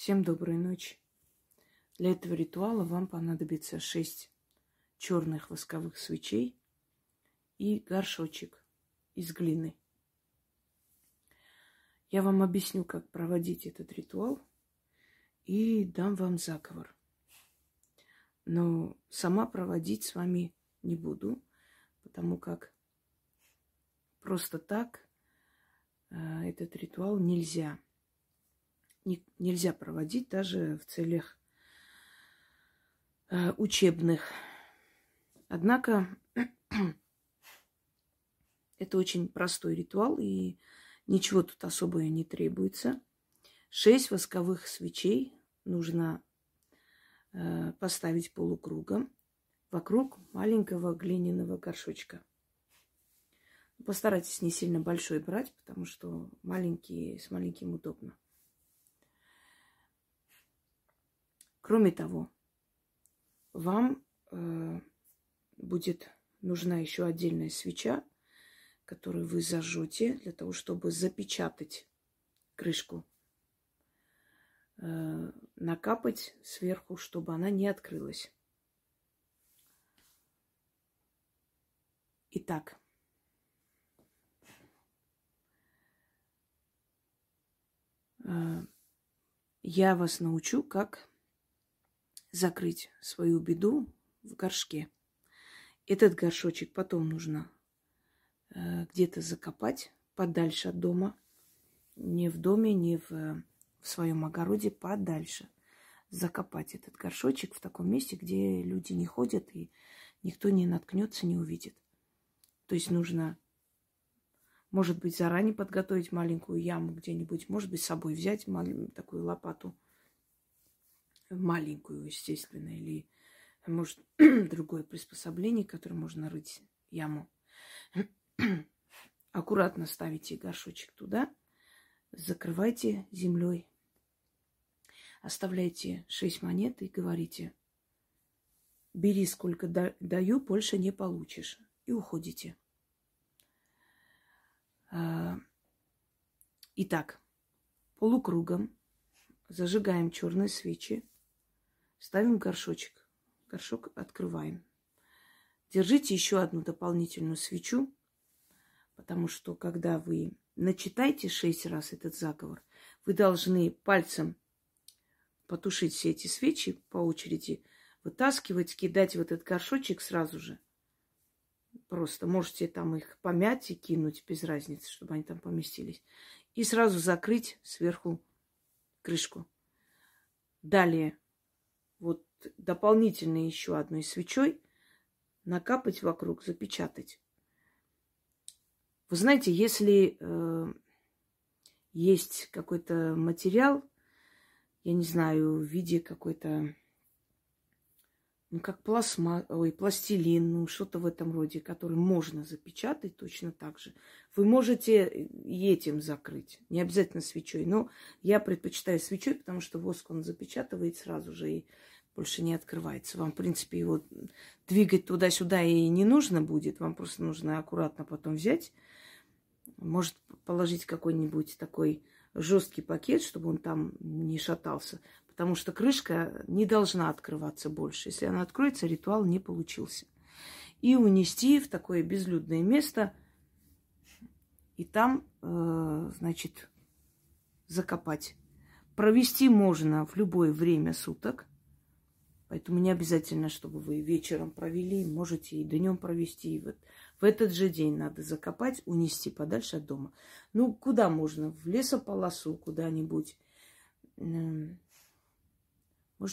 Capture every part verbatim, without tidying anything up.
Всем доброй ночи. Для этого ритуала вам понадобится шесть черных восковых свечей и горшочек из глины. Я вам объясню, как проводить этот ритуал и дам вам заговор. Но сама проводить с вами не буду, потому как просто так этот ритуал нельзя. Нельзя проводить даже в целях учебных. Однако это очень простой ритуал, и ничего тут особое не требуется. Шесть восковых свечей нужно поставить полукругом вокруг маленького глиняного горшочка. Постарайтесь не сильно большой брать, потому что маленькие, с маленьким удобно. Кроме того, вам э, будет нужна еще отдельная свеча, которую вы зажжете для того, чтобы запечатать крышку, э, накапать сверху, чтобы она не открылась. Итак, э, я вас научу, как закрыть свою беду в горшке. Этот горшочек потом нужно э, где-то закопать подальше от дома. Не в доме, не в, в своем огороде, подальше. Закопать этот горшочек в таком месте, где люди не ходят и никто не наткнется, не увидит. То есть нужно, может быть, заранее подготовить маленькую яму где-нибудь, может быть, с собой взять маленькую такую лопату, маленькую, естественно, или, может, другое приспособление, которым можно рыть яму. Аккуратно ставите горшочек туда, закрывайте землей, оставляйте шесть монет и говорите: бери, сколько даю, больше не получишь, и уходите. Итак, полукругом зажигаем черные свечи. Ставим горшочек. Горшок открываем. Держите еще одну дополнительную свечу, потому что, когда вы начитаете шесть раз этот заговор, вы должны пальцем потушить все эти свечи по очереди, вытаскивать, кидать в этот горшочек сразу же. Просто можете там их помять и кинуть, без разницы, чтобы они там поместились. И сразу закрыть сверху крышку. Далее вот дополнительно еще одной свечой накапать вокруг, запечатать. Вы знаете, если э, есть какой-то материал, я не знаю, в виде какой-то, ну, как пластма, ой, пластилин, ну, что-то в этом роде, который можно запечатать точно так же, вы можете и этим закрыть. Не обязательно свечой, но я предпочитаю свечой, потому что воск он запечатывает сразу же и больше не открывается. Вам, в принципе, его двигать туда-сюда и не нужно будет. Вам просто нужно аккуратно потом взять. Может, положить какой-нибудь такой жесткий пакет, чтобы он там не шатался. Потому что крышка не должна открываться больше. Если она откроется, ритуал не получился. И унести в такое безлюдное место. И там, э, значит, закопать. Провести можно в любое время суток. Поэтому не обязательно, чтобы вы вечером провели, можете и днем провести. И вот в этот же день надо закопать, унести подальше от дома. Ну, куда можно? В лесополосу куда-нибудь. Может,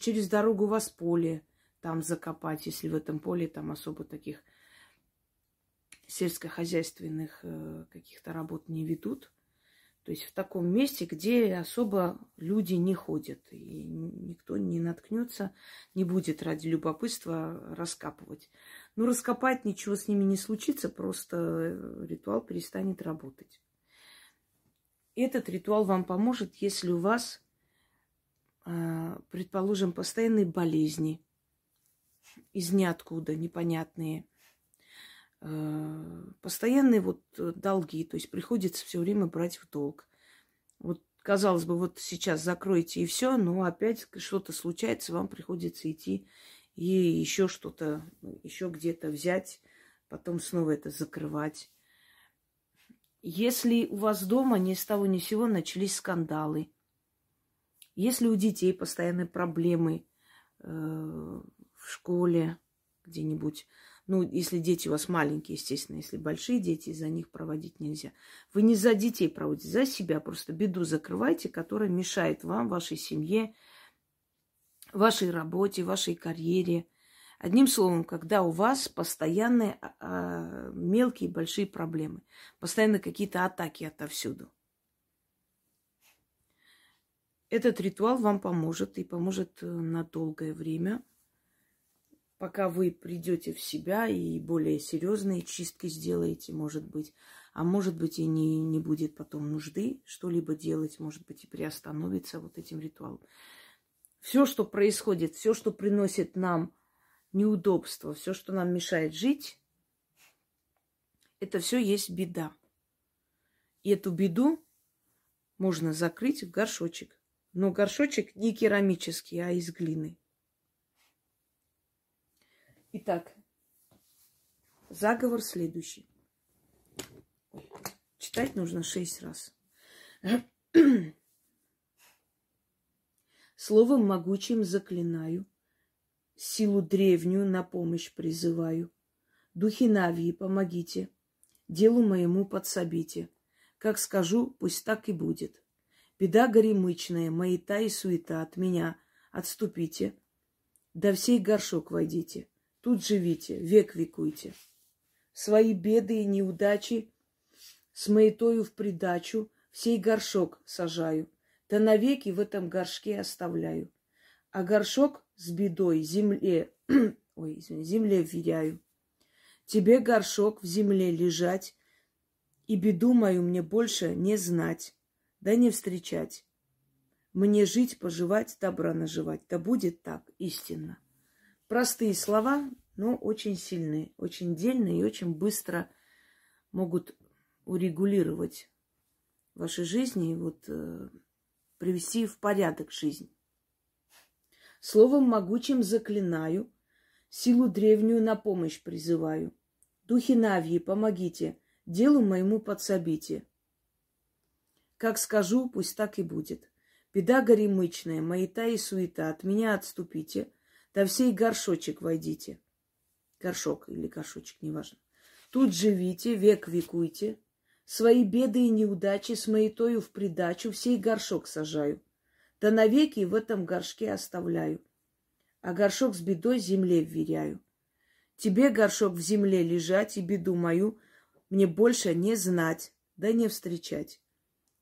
через дорогу у вас поле там закопать, если в этом поле там особо таких сельскохозяйственных э, каких-то работ не ведут. То есть в таком месте, где особо люди не ходят, и никто не наткнется, не будет ради любопытства раскапывать. Но раскопать ничего с ними не случится, просто ритуал перестанет работать. Этот ритуал вам поможет, если у вас, предположим, постоянные болезни из ниоткуда, непонятные, постоянные вот долги, то есть приходится все время брать в долг. Вот Казалось бы, вот сейчас закройте и все, но опять что-то случается, вам приходится идти и еще что-то, еще где-то взять, потом снова это закрывать. Если у вас дома ни с того ни с сего начались скандалы, если у детей постоянные проблемы э, в школе где-нибудь, ну, если дети у вас маленькие, естественно, если большие дети, за них проводить нельзя. Вы не за детей проводите, за себя просто беду закрывайте, которая мешает вам, вашей семье, вашей работе, вашей карьере. Одним словом, когда у вас постоянные а, мелкие и большие проблемы, постоянно какие-то атаки отовсюду. Этот ритуал вам поможет и поможет на долгое время, пока вы придете в себя и более серьезные чистки сделаете, может быть. А может быть, и не, не будет потом нужды что-либо делать, может быть, и приостановится вот этим ритуалом. Все, что происходит, все, что приносит нам неудобства, все, что нам мешает жить, это все есть беда. И эту беду можно закрыть в горшочек. Но горшочек не керамический, а из глины. Итак, заговор следующий. Читать нужно шесть раз. Словом могучим заклинаю, силу древнюю на помощь призываю. Духи Навии, помогите, делу моему подсобите. Как скажу, пусть так и будет. Беда горемычная, маята и суета от меня. Отступите, да всей горшок войдите. Тут живите, век векуйте. Свои беды и неудачи с маятою в придачу всей горшок сажаю, да навеки в этом горшке оставляю. А горшок с бедой земле, ой, извини, земле вверяю. Тебе, горшок, в земле лежать, и беду мою мне больше не знать, да не встречать. Мне жить, поживать, добра наживать, да будет так истинно. Простые слова, но очень сильные, очень дельные и очень быстро могут урегулировать ваши жизни и вот, э, привести в порядок жизнь. Словом могучим заклинаю, силу древнюю на помощь призываю. Духи Навьи, помогите, делу моему подсобите. Как скажу, пусть так и будет. Беда горемычная, маята и суета, от меня отступите. Да всей горшочек войдите. Горшок или горшочек, неважно. Тут живите, век векуйте. Свои беды и неудачи с маятою в придачу всей горшок сажаю. Да навеки в этом горшке оставляю. А горшок с бедой земле вверяю. Тебе, горшок, в земле лежать, и беду мою мне больше не знать, да не встречать.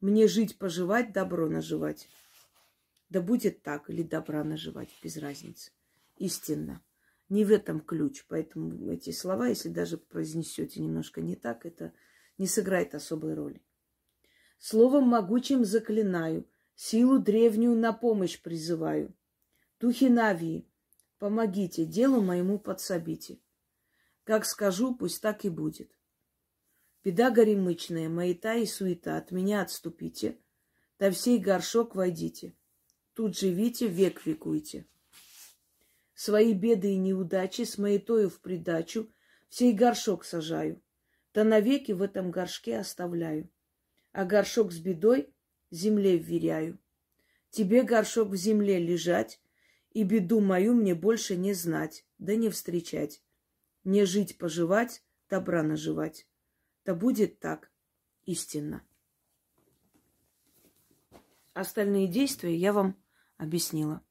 Мне жить, поживать, добро наживать. Да будет так, или добра наживать, без разницы. Истинно. Не в этом ключ. Поэтому эти слова, если даже произнесете немножко не так, это не сыграет особой роли. Словом могучим заклинаю, силу древнюю на помощь призываю. Духи Навии, помогите, делу моему подсобите. Как скажу, пусть так и будет. Беда горемычная, маята и суета, от меня отступите, да всей горшок войдите. Тут живите, век векуйте. Свои беды и неудачи с маятою в придачу всей горшок сажаю, да навеки в этом горшке оставляю. А горшок с бедой земле вверяю. Тебе, горшок, в земле лежать, и беду мою мне больше не знать, да не встречать. Мне жить, поживать, добра наживать. Да будет так истинно. Остальные действия я вам объяснила.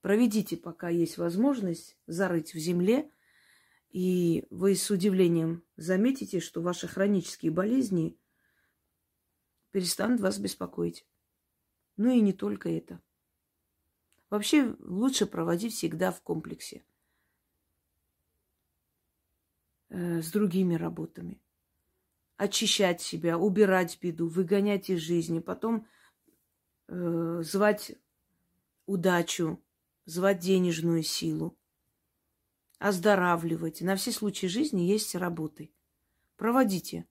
Проведите, пока есть возможность, зарыть в земле, и вы с удивлением заметите, что ваши хронические болезни перестанут вас беспокоить. Ну и не только это. Вообще лучше проводить всегда в комплексе э, с другими работами. Очищать себя, убирать беду, выгонять из жизни, потом э, звать удачу, звать денежную силу, оздоравливать. На все случаи жизни есть работы. Проводите.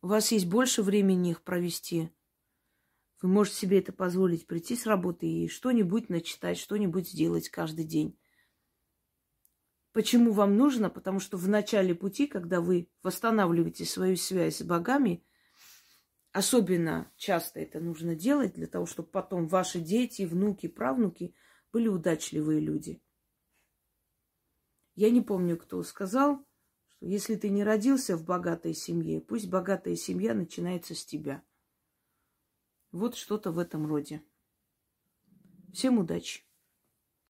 У вас есть больше времени их провести Вы можете себе это позволить, прийти с работы и что-нибудь начитать, что-нибудь сделать каждый день. Почему вам нужно? Потому что в начале пути, когда вы восстанавливаете свою связь с богами, особенно часто это нужно делать для того, чтобы потом ваши дети, внуки, правнуки были удачливые люди. Я не помню, кто сказал, что если ты не родился в богатой семье, пусть богатая семья начинается с тебя. Вот что-то в этом роде. Всем удачи!